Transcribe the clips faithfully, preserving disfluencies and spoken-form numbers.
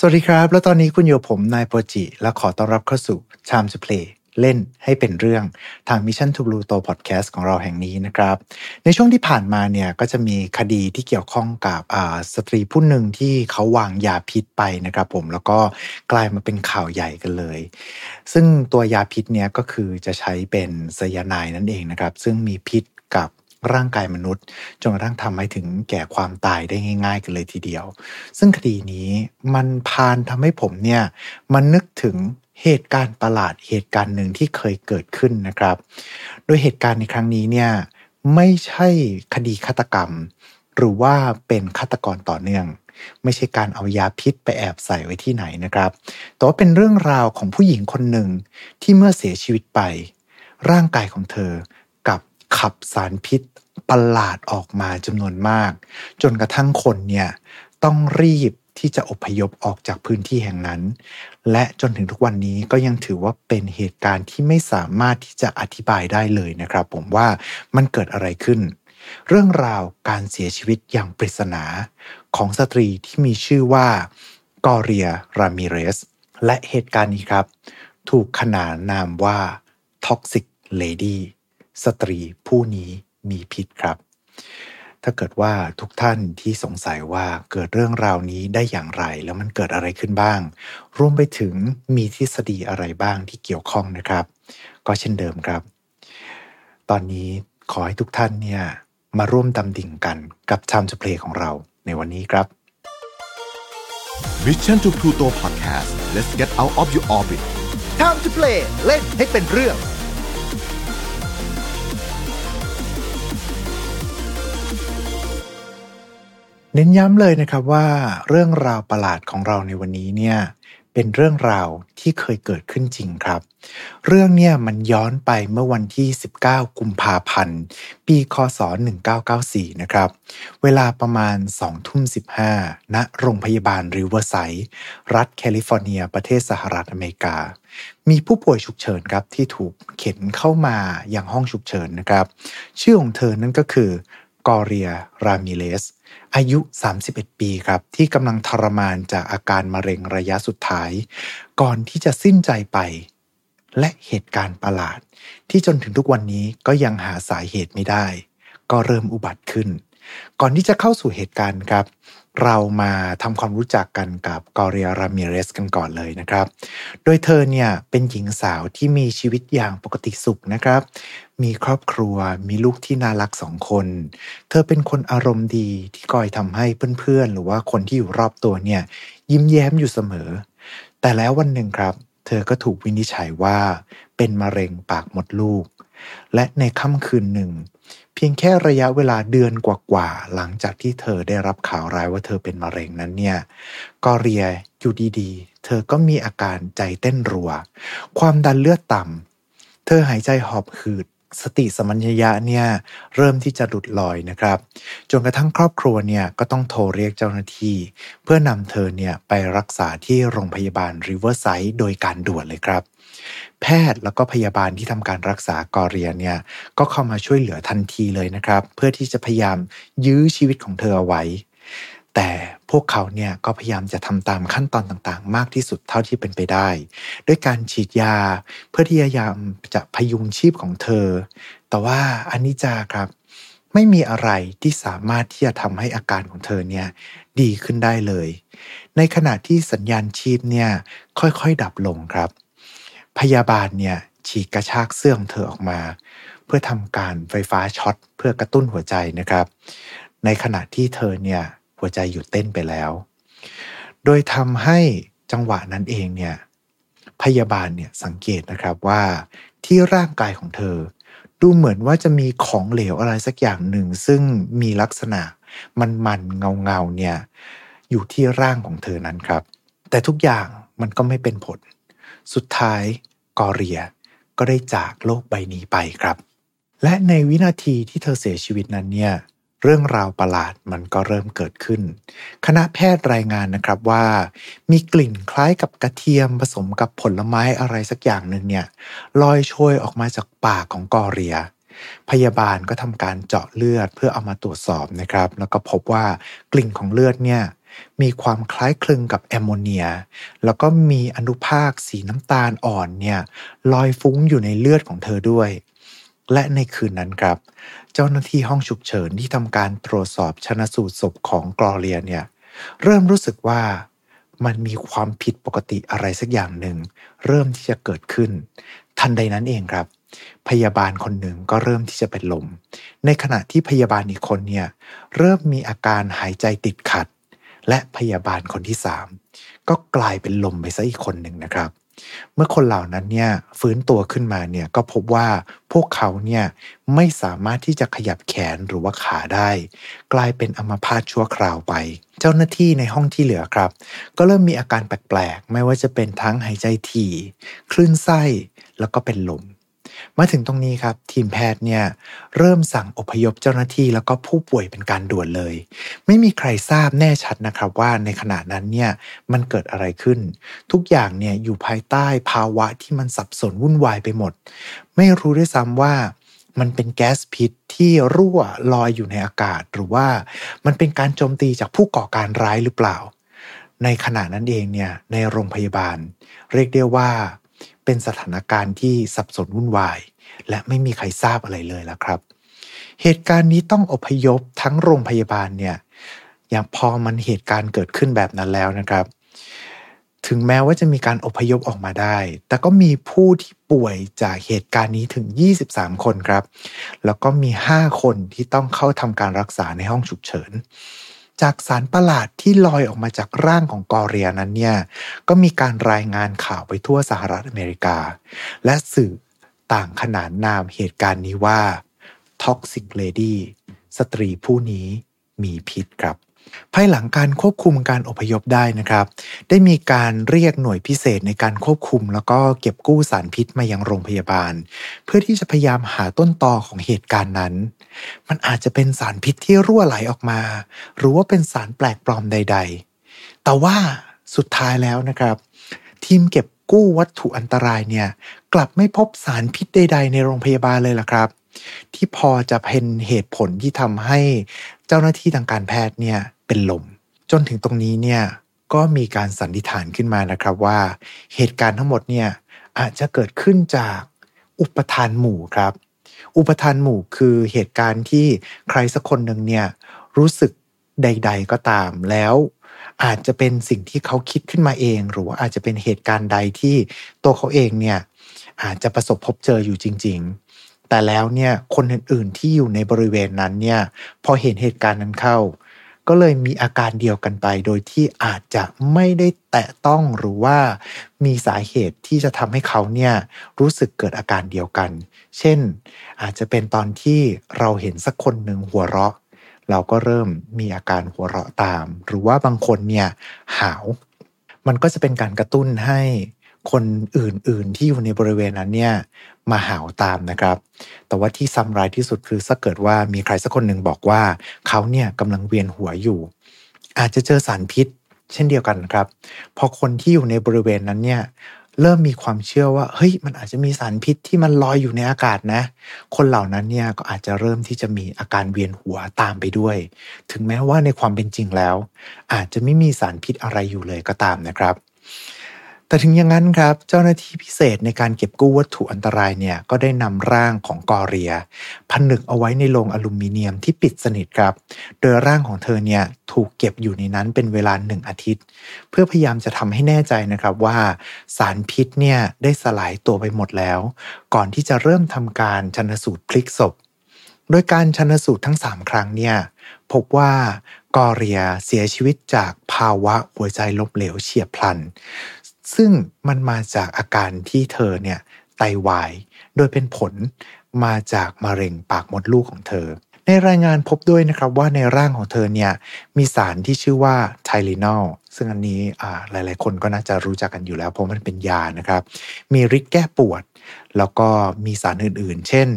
สวัสดีครับแล้วตอนนี้คุณอยู่ผมนายโปจิและขอต้อนรับเข้าสู่ Time to Play เล่นให้เป็นเรื่องทาง Mission to Pluto Podcast ของเราแห่งนี้นะครับในช่วงที่ผ่านมาเนี่ยก็จะมีคดีที่เกี่ยวข้องกับสตรีผู้หนึ่งที่เขาวางยาพิษไปนะครับผมแล้วก็กลายมาเป็นข่าวใหญ่กันเลยซึ่งตัวยาพิษเนี่ยก็คือจะใช้เป็นไซยาไนด์นั่นเองนะครับซึ่งมีพิษกับร่างกายมนุษย์จนกระทั่งทำให้ถึงแก่ความตายได้ง่ายๆกันเลยทีเดียวซึ่งคดีนี้มันพานทำให้ผมเนี่ยมันนึกถึงเหตุการณ์ประหลาดเหตุการณ์หนึ่งที่เคยเกิดขึ้นนะครับโดยเหตุการณ์ในครั้งนี้เนี่ยไม่ใช่คดีฆาตกรรมหรือว่าเป็นฆาตกรต่อเนื่องไม่ใช่การเอายาพิษไปแอบใส่ไว้ที่ไหนนะครับแต่ว่าเป็นเรื่องราวของผู้หญิงคนหนึ่งที่เมื่อเสียชีวิตไปร่างกายของเธอขับสารพิษประหลาดออกมาจำนวนมากจนกระทั่งคนเนี่ยต้องรีบที่จะอพยพออกจากพื้นที่แห่งนั้นและจนถึงทุกวันนี้ก็ยังถือว่าเป็นเหตุการณ์ที่ไม่สามารถที่จะอธิบายได้เลยนะครับผมว่ามันเกิดอะไรขึ้นเรื่องราวการเสียชีวิตอย่างปริศนาของสตรีที่มีชื่อว่ากอเรียรามิเรสและเหตุการณ์นี้ครับถูกขนานนามว่าท็อกซิกเลดี้สตรีผู้นี้มีพิษครับถ้าเกิดว่าทุกท่านที่สงสัยว่าเกิดเรื่องราวนี้ได้อย่างไรแล้วมันเกิดอะไรขึ้นบ้างรวมไปถึงมีทฤษฎีอะไรบ้างที่เกี่ยวข้องนะครับก็เช่นเดิมครับตอนนี้ขอให้ทุกท่านเนี่ยมาร่วมดำดิ่งกันกับ Time to Play ของเราในวันนี้ครับ Mission to Pluto Podcast Let's get out of your orbit Time to play เล่นให้เป็นเรื่องเน้นย้ำเลยนะครับว่าเรื่องราวประหลาดของเราในวันนี้เนี่ยเป็นเรื่องราวที่เคยเกิดขึ้นจริงครับเรื่องเนี่ยมันย้อนไปเมื่อวันที่สิบเก้ากุมภาพันธ์ปีค.ศ.หนึ่งเก้าเก้าสี่นะครับเวลาประมาณ สองทุ่มสิบห้า ณ โรงพยาบาล Riverside รัฐแคลิฟอร์เนียประเทศสหรัฐอเมริกามีผู้ป่วยฉุกเฉินครับที่ถูกเข็นเข้ามาอย่างห้องฉุกเฉินนะครับชื่อของเธอนั่นก็คือกอเรียรามิเรสอายุสามสิบเอ็ดปีครับที่กำลังทรมานจากอาการมะเร็งระยะสุดท้ายก่อนที่จะสิ้นใจไปและเหตุการณ์ประหลาดที่จนถึงทุกวันนี้ก็ยังหาสาเหตุไม่ได้ก็เริ่มอุบัติขึ้นก่อนที่จะเข้าสู่เหตุการณ์ครับเรามาทำความรู้จักกันกับกอเรียรามิเรสกันก่อนเลยนะครับโดยเธอเนี่ยเป็นหญิงสาวที่มีชีวิตอย่างปกติสุขนะครับมีครอบครัวมีลูกที่น่ารักสองคนเธอเป็นคนอารมณ์ดีที่คอยทำให้เพื่อนๆหรือว่าคนที่อยู่รอบตัวเนี่ยยิ้มแย้มอยู่เสมอแต่แล้ววันหนึ่งครับเธอก็ถูกวินิจฉัยว่าเป็นมะเร็งปากมดลูกและในค่ำคืนหนึ่งเพียงแค่ระยะเวลาเดือนกว่าๆหลังจากที่เธอได้รับข่าวร้ายว่าเธอเป็นมะเร็งนั้นเนี่ยกอเรียอยู่ดีๆเธอก็มีอาการใจเต้นรัวความดันเลือดต่ำเธอหายใจหอบหืดสติสัมปชัญญะเนี่ยเริ่มที่จะหลุดลอยนะครับจนกระทั่งครอบครัวเนี่ยก็ต้องโทรเรียกเจ้าหน้าที่เพื่อนำเธอเนี่ยไปรักษาที่โรงพยาบาล Riverside โดยการด่วนเลยครับแพทย์แล้วก็พยาบาลที่ทำการรักษากอเรียเนี่ยก็เข้ามาช่วยเหลือทันทีเลยนะครับเพื่อที่จะพยายามยื้อชีวิตของเธอเอาไว้แต่พวกเขาเนี่ยก็พยายามจะทำตามขั้นตอนต่างๆมากที่สุดเท่าที่เป็นไปได้ด้วยการฉีดยาเพื่อที่พยายามจะพยุงชีพของเธอแต่ว่าอนิจจาครับไม่มีอะไรที่สามารถที่จะทำให้อาการของเธอเนี่ยดีขึ้นได้เลยในขณะที่สัญญาณชีพเนี่ยค่อยๆดับลงครับพยาบาลเนี่ยฉีกกระชากเสื้อของเธอออกมาเพื่อทำการไฟฟ้าช็อตเพื่อกระตุ้นหัวใจนะครับในขณะที่เธอเนี่ยหัวใจหยุดเต้นไปแล้วโดยทำให้จังหวะนั้นเองเนี่ยพยาบาลเนี่ยสังเกตนะครับว่าที่ร่างกายของเธอดูเหมือนว่าจะมีของเหลวอะไรสักอย่างหนึ่งซึ่งมีลักษณะมันๆเงาๆเนี่ยอยู่ที่ร่างของเธอนั้นครับแต่ทุกอย่างมันก็ไม่เป็นผลสุดท้ายกอเรียก็ได้จากโลกใบนี้ไปครับและในวินาทีที่เธอเสียชีวิตนั้นเนี่ยเรื่องราวประหลาดมันก็เริ่มเกิดขึ้นคณะแพทย์รายงานนะครับว่ามีกลิ่นคล้ายกับกระเทียมผสมกับผลไม้อะไรสักอย่างหนึ่งเนี่ยลอยโชยออกมาจากปากของกอเรียพยาบาลก็ทำการเจาะเลือดเพื่อเอามาตรวจสอบนะครับแล้วก็พบว่ากลิ่นของเลือดเนี่ย มีความคล้ายคลึงกับแอมโมเนียแล้วก็มีอนุภาคสีน้ำตาลอ่อนเนี่ยลอยฟุ้งอยู่ในเลือดของเธอด้วยและในคืนนั้นครับเจ้าหน้าที่ห้องฉุกเฉินที่ทำการตรวจสอบชันสูตรศพของกลอเรียเนี่ยเริ่มรู้สึกว่ามันมีความผิดปกติอะไรสักอย่างหนึ่งเริ่มที่จะเกิดขึ้นทันใดนั้นเองครับพยาบาลคนหนึ่งก็เริ่มที่จะเป็นลมในขณะที่พยาบาลอีกคนเนี่ยเริ่มมีอาการหายใจติดขัดและพยาบาลคนที่สามก็กลายเป็นลมไปซะอีกคนหนึ่งนะครับเมื่อคนเหล่านั้นเนี่ยฟื้นตัวขึ้นมาเนี่ยก็พบว่าพวกเขาเนี่ยไม่สามารถที่จะขยับแขนหรือว่าขาได้กลายเป็นอัมพาตชั่วคราวไปเจ้าหน้าที่ในห้องที่เหลือครับก็เริ่มมีอาการแปลกๆไม่ว่าจะเป็นทั้งหายใจถี่คลื่นไส้แล้วก็เป็นลมมาถึงตรงนี้ครับทีมแพทย์เนี่ยเริ่มสั่งอพยพเจ้าหน้าที่แล้วก็ผู้ป่วยเป็นการด่วนเลยไม่มีใครทราบแน่ชัดนะครับว่าในขณะนั้นเนี่ยมันเกิดอะไรขึ้นทุกอย่างเนี่ยอยู่ภายใต้ภาวะที่มันสับสนวุ่นวายไปหมดไม่รู้ด้วยซ้ำว่ามันเป็นแก๊สพิษที่รั่วลอยอยู่ในอากาศหรือว่ามันเป็นการโจมตีจากผู้ก่อการร้ายหรือเปล่าในขณะนั้นเองเนี่ยในโรงพยาบาลเรียกได้ว่าเป็นสถานการณ์ที่สับสนวุ่นวายและไม่มีใครทราบอะไรเลยล่ะครับเหตุการณ์นี้ต้องอพยพทั้งโรงพยาบาลเนี่ยอย่างพอมันเหตุการณ์เกิดขึ้นแบบนั้นแล้วนะครับถึงแม้ว่าจะมีการอพยพออกมาได้แต่ก็มีผู้ที่ป่วยจากเหตุการณ์นี้ถึงยี่สิบสามคนครับแล้วก็มีห้าคนที่ต้องเข้าทำการรักษาในห้องฉุกเฉินจากสารประหลาดที่ลอยออกมาจากร่างของกอเรียนั้นเนี่ยก็มีการรายงานข่าวไปทั่วสหรัฐอเมริกาและสื่อต่างขนานนามเหตุการณ์นี้ว่าท็อกซิกเลดี้สตรีผู้นี้มีพิษครับภายหลังการควบคุมการอพยพได้นะครับได้มีการเรียกหน่วยพิเศษในการควบคุมแล้วก็เก็บกู้สารพิษมายังโรงพยาบาลเพื่อที่จะพยายามหาต้นตอของเหตุการณ์นั้นมันอาจจะเป็นสารพิษที่รั่วไหลออกมาหรือว่าเป็นสารแปลกปลอมใดๆแต่ว่าสุดท้ายแล้วนะครับทีมเก็บกู้วัตถุอันตรายเนี่ยกลับไม่พบสารพิษใดๆในโรงพยาบาลเลยล่ะครับที่พอจะเป็นเหตุผลที่ทำให้เจ้าหน้าที่ทางการแพทย์เนี่ยเป็นลมจนถึงตรงนี้เนี่ยก็มีการสันนิษฐานขึ้นมานะครับว่าเหตุการณ์ทั้งหมดเนี่ยอาจจะเกิดขึ้นจากอุปทานหมู่ครับอุปทานหมู่คือเหตุการณ์ที่ใครสักคนหนึ่งเนี่ยรู้สึกใดๆก็ตามแล้วอาจจะเป็นสิ่งที่เขาคิดขึ้นมาเองหรือว่าอาจจะเป็นเหตุการณ์ใดที่ตัวเขาเองเนี่ยอาจจะประสบพบเจออยู่จริงๆแต่แล้วเนี่ยคนอื่นๆที่อยู่ในบริเวณนั้นเนี่ยพอเห็นเหตุการณ์นั้นเข้าก็เลยมีอาการเดียวกันไปโดยที่อาจจะไม่ได้แตะต้องหรือว่ามีสาเหตุที่จะทำให้เขาเนี่ยรู้สึกเกิดอาการเดียวกันเช่นอาจจะเป็นตอนที่เราเห็นสักคนหนึ่งหัวเราะเราก็เริ่มมีอาการหัวเราะตามหรือว่าบางคนเนี่ยหาวมันก็จะเป็นการกระตุ้นให้คนอื่นๆที่อยู่ในบริเวณนั้นเนี่ยมาหาวตามนะครับแต่ว่าที่ซ้ำร้ายที่สุดคือถ้าเกิดว่ามีใครสักคนหนึ่งบอกว่าเขาเนี่ยกำลังเวียนหัวอยู่อาจจะเจอสารพิษเช่นเดียวกันครับพอคนที่อยู่ในบริเวณนั้นเนี่ยเริ่มมีความเชื่อว่าเฮ้ยมันอาจจะมีสารพิษที่มันลอยอยู่ในอากาศนะคนเหล่านั้นเนี่ยก็อาจจะเริ่มที่จะมีอาการเวียนหัวตามไปด้วยถึงแม้ว่าในความเป็นจริงแล้วอาจจะไม่มีสารพิษอะไรอยู่เลยก็ตามนะครับแต่ถึงอย่างนั้นครับเจ้าหน้าที่พิเศษในการเก็บกู้วัตถุอันตรายเนี่ยก็ได้นำร่างของกอเรียผนึกเอาไว้ในโลงอลูมิเนียมที่ปิดสนิทครับโดยร่างของเธอเนี่ยถูกเก็บอยู่ในนั้นเป็นเวลาหนึ่งอาทิตย์เพื่อพยายามจะทำให้แน่ใจนะครับว่าสารพิษเนี่ยได้สลายตัวไปหมดแล้วก่อนที่จะเริ่มทำการชันสูตรพลิกศพโดยการชันสูตรทั้งสามครั้งเนี่ยพบว่ากอเรียเสียชีวิตจากภาวะหัวใจล้มเหลวเฉียบพลันซึ่งมันมาจากอาการที่เธอเนี่ยไตวายโดยเป็นผลมาจากมะเร็งปากมดลูกของเธอในรายงานพบด้วยนะครับว่าในร่างของเธอเนี่ยมีสารที่ชื่อว่าไทลินอลซึ่งอันนี้หลายๆคนก็น่าจะรู้จักกันอยู่แล้วเพราะมันเป็นยานะครับมีฤทธิ์แก้ปวดแล้วก็มีสารอื่นๆเช่น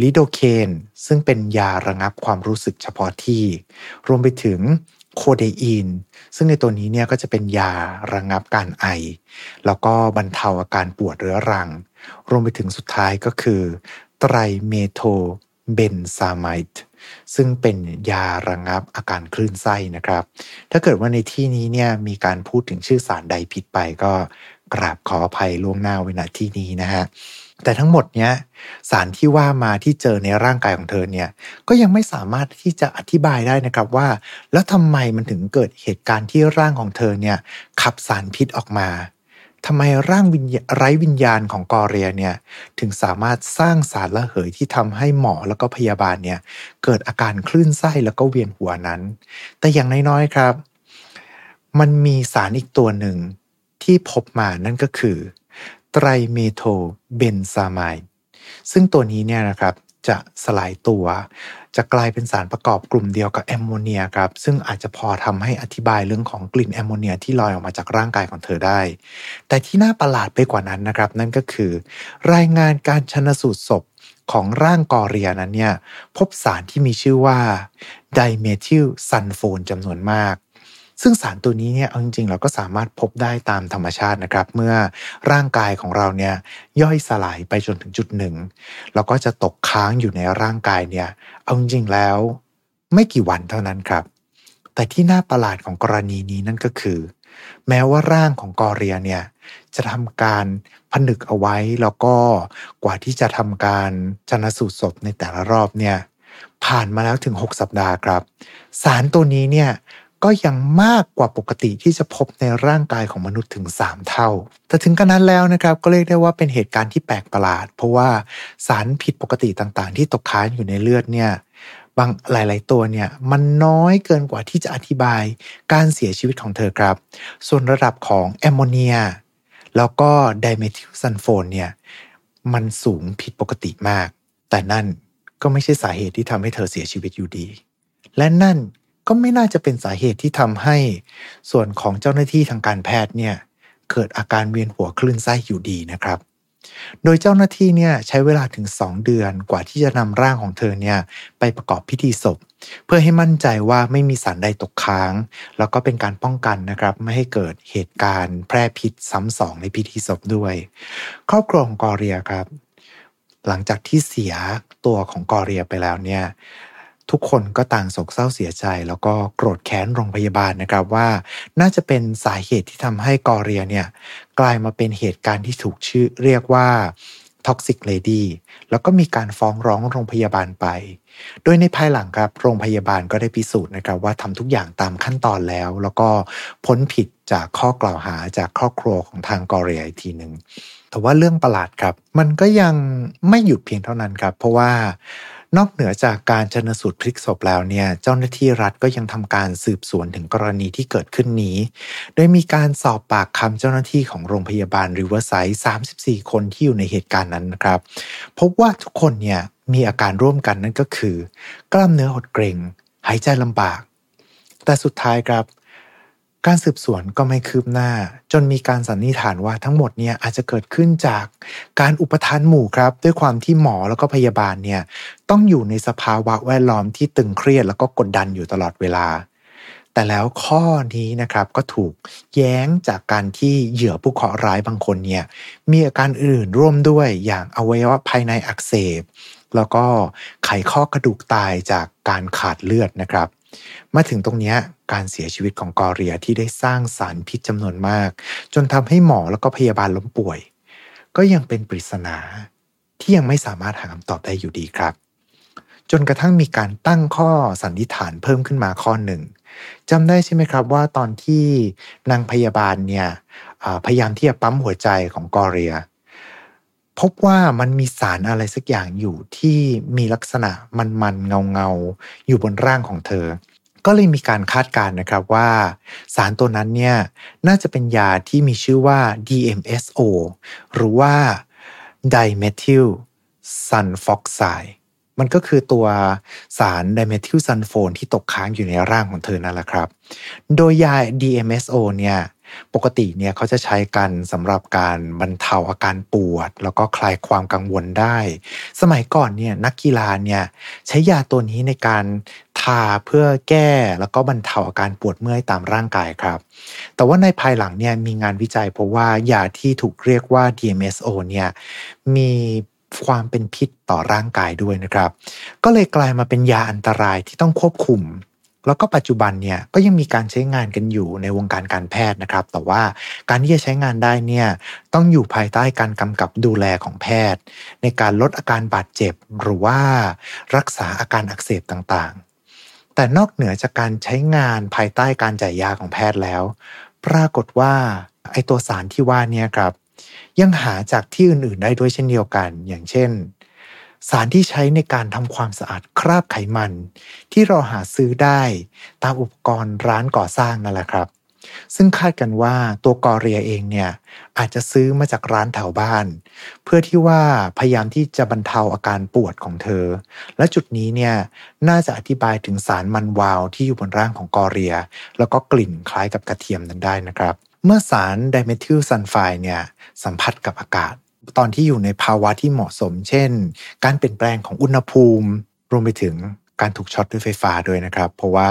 ลิโดเคนซึ่งเป็นยาระงับความรู้สึกเฉพาะที่รวมไปถึงโคเดอีนซึ่งในตัวนี้เนี่ยก็จะเป็นยาระงับการไอแล้วก็บรรเทาอาการปวดเรื้อรังรวมไปถึงสุดท้ายก็คือไตรเมโทเบนซาไมด์ ซึ่งเป็นยาระงับอาการคลื่นไส้นะครับถ้าเกิดว่าในที่นี้เนี่ยมีการพูดถึงชื่อสารใดผิดไปก็กราบขออภัยล่วงหน้าไว้ณที่นี้นะฮะแต่ทั้งหมดเนี้ยสารที่ว่ามาที่เจอในร่างกายของเธอเนี่ยก็ยังไม่สามารถที่จะอธิบายได้นะครับว่าแล้วทำไมมันถึงเกิดเหตุการณ์ที่ร่างของเธอเนี่ยขับสารพิษออกมาทำไมร่างไร้วิญญาณของกอเรียเนี่ยถึงสามารถสร้างสารระเหยที่ทำให้หมอแล้วก็พยาบาลเนี่ยเกิดอาการคลื่นไส้แล้วก็เวียนหัวนั้นแต่อย่างน้อยๆครับมันมีสารอีกตัวหนึ่งที่พบมานั่นก็คือไตรเมโทเบนซามายซึ่งตัวนี้เนี่ยนะครับจะสลายตัวจะกลายเป็นสารประกอบกลุ่มเดียวกับแอมโมเนียครับซึ่งอาจจะพอทำให้อธิบายเรื่องของกลิ่นแอมโมเนียที่ลอยออกมาจากร่างกายของเธอได้แต่ที่น่าประหลาดไปกว่านั้นนะครับนั่นก็คือรายงานการชันสูตรศพของร่างกอเรียนั้นเนี่ยพบสารที่มีชื่อว่าไดเมทิลซัลโฟนจำนวนมากซึ่งสารตัวนี้เนี่ยเอาจริงๆเราก็สามารถพบได้ตามธรรมชาตินะครับเมื่อร่างกายของเราเนี่ยย่อยสลายไปจนถึงจุดหนึ่งเราก็จะตกค้างอยู่ในร่างกายเนี่ยเอาจริงๆแล้วไม่กี่วันเท่านั้นครับแต่ที่น่าประหลาดของกรณีนี้นั่นก็คือแม้ว่าร่างของกอเรียเนี่ยจะทำการผนึกเอาไว้แล้วก็กว่าที่จะทำการชันสูตรศพในแต่ละรอบเนี่ยผ่านมาแล้วถึงหกสัปดาห์ครับสารตัวนี้เนี่ยก็ยังมากกว่าปกติที่จะพบในร่างกายของมนุษย์ถึงสามเท่าแต่ถึงกระนั้นแล้วนะครับก็เรียกได้ว่าเป็นเหตุการณ์ที่แปลกประหลาดเพราะว่าสารผิดปกติต่างๆที่ตกค้างอยู่ในเลือดเนี่ยบางหลายๆตัวเนี่ยมันน้อยเกินกว่าที่จะอธิบายการเสียชีวิตของเธอครับส่วนระดับของแอมโมเนียแล้วก็ไดเมทิลซัลโฟนเนี่ยมันสูงผิดปกติมากแต่นั่นก็ไม่ใช่สาเหตุที่ทำให้เธอเสียชีวิตอยู่ดีและนั่นก็ไม่น่าจะเป็นสาเหตุที่ทำให้ส่วนของเจ้าหน้าที่ทางการแพทย์เนี่ยเกิดอาการเวียนหัวคลื่นไส้อยู่ดีนะครับโดยเจ้าหน้าที่เนี่ยใช้เวลาถึงสองเดือนกว่าที่จะนำร่างของเธอเนี่ยไปประกอบพิธีศพเพื่อให้มั่นใจว่าไม่มีสารใดตกค้างแล้วก็เป็นการป้องกันนะครับไม่ให้เกิดเหตุการณ์แพร่พิษซ้ำสองในพิธีศพด้วยครอบครัวของกอเรียครับหลังจากที่เสียตัวของกอเรียไปแล้วเนี่ยทุกคนก็ต่างโศกเศร้าเสียใจแล้วก็โกรธแค้นโรงพยาบาลนะครับว่าน่าจะเป็นสาเหตุที่ทำให้กอเรียเนี่ยกลายมาเป็นเหตุการณ์ที่ถูกชื่อเรียกว่าท็อกซิกเลดี้แล้วก็มีการฟ้องร้องโรงพยาบาลไปโดยในภายหลังครับโรงพยาบาลก็ได้พิสูจน์นะครับว่าทำทุกอย่างตามขั้นตอนแล้วแล้วก็พ้นผิดจากข้อกล่าวหาจากครอบครัวของทางกอเรียอีกทีนึงแต่ว่าเรื่องประหลาดครับมันก็ยังไม่หยุดเพียงเท่านั้นครับเพราะว่านอกเหนือจากการชันสูตรพลิกศพแล้วเนี่ยเจ้าหน้าที่รัฐก็ยังทำการสืบสวนถึงกรณีที่เกิดขึ้นนี้โดยมีการสอบปากคำเจ้าหน้าที่ของโรงพยาบาล Riverside สามสิบสี่คนที่อยู่ในเหตุการณ์นั้นนะครับพบว่าทุกคนเนี่ยมีอาการร่วมกันนั่นก็คือกล้ามเนื้อหดเกร็งหายใจลำบากแต่สุดท้ายครับการสืบสวนก็ไม่คืบหน้าจนมีการสันนิษฐานว่าทั้งหมดเนี่ยอาจจะเกิดขึ้นจากการอุปทานหมู่ครับด้วยความที่หมอแล้วก็พยาบาลเนี่ยต้องอยู่ในสภาวะแวดล้อมที่ตึงเครียดแล้วก็กดดันอยู่ตลอดเวลาแต่แล้วข้อนี้นะครับก็ถูกแย้งจากการที่เหยื่อผู้เคราะห์ร้ายบางคนเนี่ยมีอาการอื่นร่วมด้วยอย่างอวัยวะภายในอักเสบแล้วก็ไขข้อกระดูกตายจากการขาดเลือดนะครับมาถึงตรงนี้การเสียชีวิตของกอเรียที่ได้สร้างสารพิษจำนวนมากจนทำให้หมอแล้วก็พยาบาลล้มป่วยก็ยังเป็นปริศนาที่ยังไม่สามารถหาคำตอบได้อยู่ดีครับจนกระทั่งมีการตั้งข้อสันนิษฐานเพิ่มขึ้นมาข้อหนึ่งจำได้ใช่ไหมครับว่าตอนที่นางพยาบาลเนี่ยพยายามที่จะปั๊มหัวใจของกอเรียพบว่ามันมีสารอะไรสักอย่างอยู่ที่มีลักษณะมันๆเงาๆอยู่บนร่างของเธอก็เลยมีการคาดการณ์นะครับว่าสารตัวนั้นเนี่ยน่าจะเป็นยาที่มีชื่อว่า ดี เอ็ม เอส โอ หรือว่า dimethyl sulfoxide มันก็คือตัวสาร dimethyl sulfone ที่ตกค้างอยู่ในร่างของเธอนั่นแหละครับโดยยา ดี เอ็ม เอส โอ เนี่ยปกติเนี่ยเขาจะใช้กันสำหรับการบรรเทาอาการปวดแล้วก็คลายความกังวลได้สมัยก่อนเนี่ยนักกีฬาเนี่ยใช้ยาตัวนี้ในการทาเพื่อแก้แล้วก็บรรเทาอาการปวดเมื่อยตามร่างกายครับแต่ว่าในภายหลังเนี่ยมีงานวิจัยพบว่ายาที่ถูกเรียกว่า ดี เอ็ม เอส โอ เนี่ยมี ความเป็นพิษต่อร่างกายด้วยนะครับก็เลยกลายมาเป็นยาอันตรายที่ต้องควบคุมแล้วก็ปัจจุบันเนี่ยก็ยังมีการใช้งานกันอยู่ในวงการการแพทย์นะครับแต่ว่าการที่จะใช้งานได้เนี่ยต้องอยู่ภายใต้การกำกับดูแลของแพทย์ในการลดอาการบาดเจ็บหรือว่ารักษาอาการอักเสบต่างๆแต่นอกเหนือจากการใช้งานภายใต้การจ่ายยาของแพทย์แล้วปรากฏว่าไอ้ตัวสารที่ว่าเนี่ยครับยังหาจากที่อื่นๆได้ด้วยเช่นเดียวกันอย่างเช่นสารที่ใช้ในการทำความสะอาดคราบไขมันที่เราหาซื้อได้ตามอุปกรณ์ร้านก่อสร้างนั่นแหละครับซึ่งคาดกันว่าตัวกอเรียเองเนี่ยอาจจะซื้อมาจากร้านแถวบ้านเพื่อที่ว่าพยายามที่จะบรรเทาอาการปวดของเธอและจุดนี้เนี่ยน่าจะอธิบายถึงสารมันวาวที่อยู่บนร่างของกอเรียแล้วก็กลิ่นคล้ายกับกระเทียมนั้นได้นะครับเมื่อสาร dimethyl sulfoxide เนี่ยสัมผัสกับอากาศตอนที่อยู่ในภาวะที่เหมาะสมเช่นการเปลี่ยนแปลงของอุณหภูมิรวมไปถึงการถูกช็อตด้วยไฟฟ้าด้วยนะครับเพราะว่า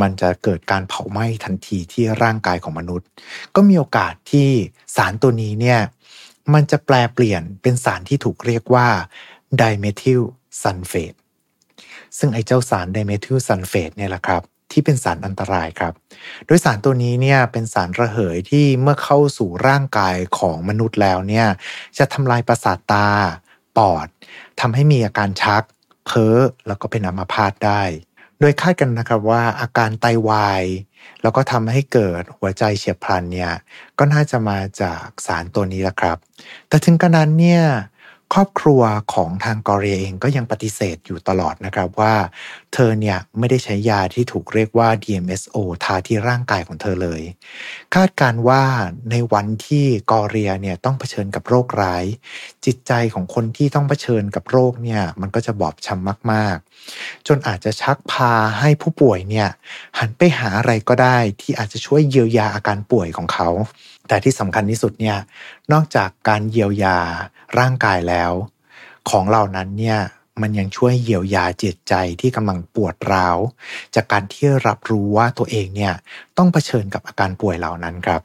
มันจะเกิดการเผาไหม้ทันทีที่ร่างกายของมนุษย์ก็มีโอกาสที่สารตัวนี้เนี่ยมันจะแปลเปลี่ยนเป็นสารที่ถูกเรียกว่า dimethyl sulfate ซึ่งไอ้เจ้าสาร dimethyl sulfate เนี่ยแหละครับที่เป็นสารอันตรายครับโดยสารตัวนี้เนี่ยเป็นสารระเหยที่เมื่อเข้าสู่ร่างกายของมนุษย์แล้วเนี่ยจะทำลายประสาทตาปอดทำให้มีอาการชักเพ้อแล้วก็เป็นอัมพาตได้โดยคาดกันนะครับว่าอาการไตวายแล้วก็ทำให้เกิดหัวใจเฉียบพลันเนี่ยก็น่าจะมาจากสารตัวนี้ละครับแต่ถึงกระนั้นเนี่ยครอบครัวของทางกอเรียเองก็ยังปฏิเสธอยู่ตลอดนะครับว่าเธอเนี่ยไม่ได้ใช้ยาที่ถูกเรียกว่า ดี เอ็ม เอส โอ ทาที่ร่างกายของเธอเลยคาดการณ์ว่าในวันที่กอเรียเนี่ยต้องเผชิญกับโรคร้ายจิตใจของคนที่ต้องเผชิญกับโรคเนี่ยมันก็จะบอบช้ำมากๆจนอาจจะชักพาให้ผู้ป่วยเนี่ยหันไปหาอะไรก็ได้ที่อาจจะช่วยเยียวยาอาการป่วยของเขาแต่ที่สำคัญที่สุดเนี่ยนอกจากการเยียวยาร่างกายแล้วของเหล่านั้นเนี่ยมันยังช่วยเยียวยาจิตใจที่กำลังปวดร้าวจากการที่รับรู้ว่าตัวเองเนี่ยต้องเผชิญกับอาการป่วยเหล่านั้นครับ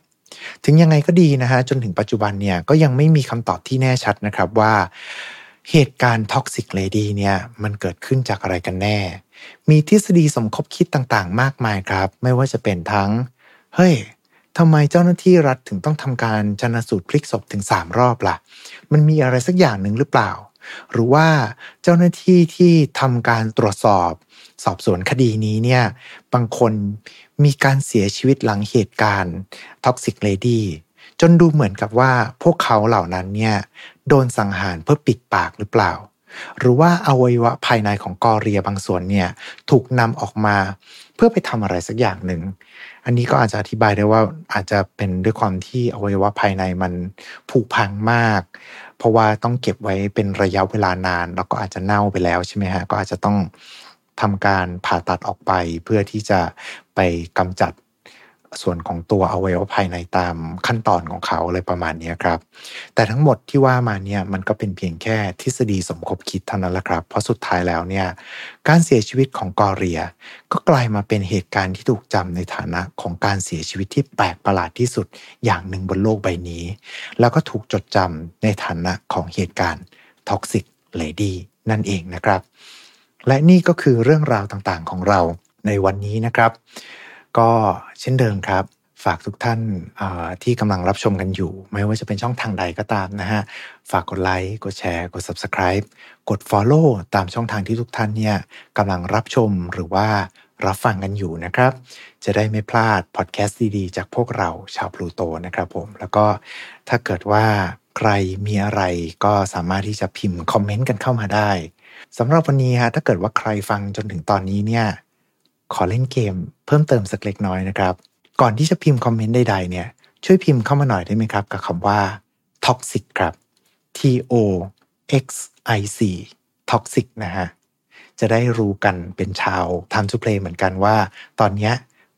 ถึงยังไงก็ดีนะฮะจนถึงปัจจุบันเนี่ยก็ยังไม่มีคำตอบที่แน่ชัดนะครับว่าเหตุการณ์ท็อกซิกเลดี้เนี่ยมันเกิดขึ้นจากอะไรกันแน่มีทฤษฎีสมคบคิดต่างๆมากมายครับไม่ว่าจะเป็นทั้งเฮ้ยทำไมเจ้าหน้าที่รัฐถึงต้องทำการชนะสูตรพลิกศพถึงสามรอบล่ะมันมีอะไรสักอย่างหนึ่งหรือเปล่าหรือว่าเจ้าหน้าที่ที่ทำการตรวจสอบสอบสวนคดีนี้เนี่ยบางคนมีการเสียชีวิตหลังเหตุการณ์ท็อกซิกเลดี้จนดูเหมือนกับว่าพวกเขาเหล่านั้นเนี่ยโดนสังหารเพื่อปิดปากหรือเปล่าหรือว่าอวัยวะภายในของกอเรียบางส่วนเนี่ยถูกนำออกมาเพื่อไปทำอะไรสักอย่างหนึ่งอันนี้ก็อาจจะอธิบายได้ว่าอาจจะเป็นด้วยความที่อวัยวะภายในมันผุพังมากเพราะว่าต้องเก็บไว้เป็นระยะเวลานานแล้วก็อาจจะเน่าไปแล้วใช่ไหมฮะก็อาจจะต้องทำการผ่าตัดออกไปเพื่อที่จะไปกำจัดส่วนของตัวอวัยวะภายในตามขั้นตอนของเขาอะไรประมาณนี้ครับแต่ทั้งหมดที่ว่ามาเนี่ยมันก็เป็นเพียงแค่ทฤษฎีสมคบคิดเท่านั้นแหละครับเพราะสุดท้ายแล้วเนี่ยการเสียชีวิตของกอเรียก็กลายมาเป็นเหตุการณ์ที่ถูกจำในฐานะของการเสียชีวิตที่แปลกประหลาดที่สุดอย่างหนึ่งบนโลกใบนี้แล้วก็ถูกจดจำในฐานะของเหตุการณ์ท็อกซิกเลดี้นั่นเองนะครับและนี่ก็คือเรื่องราวต่างๆของเราในวันนี้นะครับก็เช่นเดิมครับฝากทุกท่านที่กำลังรับชมกันอยู่ไม่ว่าจะเป็นช่องทางใดก็ตามนะฮะฝากกดไลค์กดแชร์กด Subscribe กด Follow ตามช่องทางที่ทุกท่านเนี่ยกำลังรับชมหรือว่ารับฟังกันอยู่นะครับจะได้ไม่พลาดพอดแคสต์ดีๆจากพวกเราชาวพลูโตนะครับผมแล้วก็ถ้าเกิดว่าใครมีอะไรก็สามารถที่จะพิมพ์คอมเมนต์กันเข้ามาได้สำหรับวันนี้ฮะถ้าเกิดว่าใครฟังจนถึงตอนนี้เนี่ยขอเล่นเกมเพิ่มเติมสักเล็กน้อยนะครับก่อนที่จะพิมพ์คอมเมนต์ใดๆเนี่ยช่วยพิมพ์เข้ามาหน่อยได้ไหมครับกับคำว่า toxic ครับ T O X I C toxic นะฮะจะได้รู้กันเป็นชาว Time to Play เหมือนกันว่าตอนนี้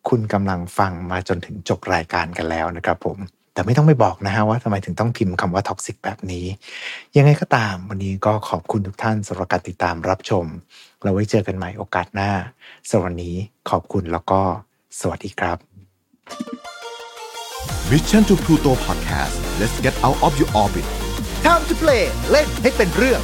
คุณกำลังฟังมาจนถึงจบรายการกันแล้วนะครับผมแต่ไม่ต้องไปบอกนะฮะว่าทำไมถึงต้องพิมพ์คำว่า toxic แบบนี้ยังไงก็ตามวันนี้ก็ขอบคุณทุกท่านสำหรับการติดตามรับชมเราไว้เจอกันใหม่โอกาสหน้าสำหรับวันนี้ขอบคุณแล้วก็สวัสดีครับ Mission to Pluto Podcast Let's get out of your orbit Time to Play เล่นให้เป็นเรื่อง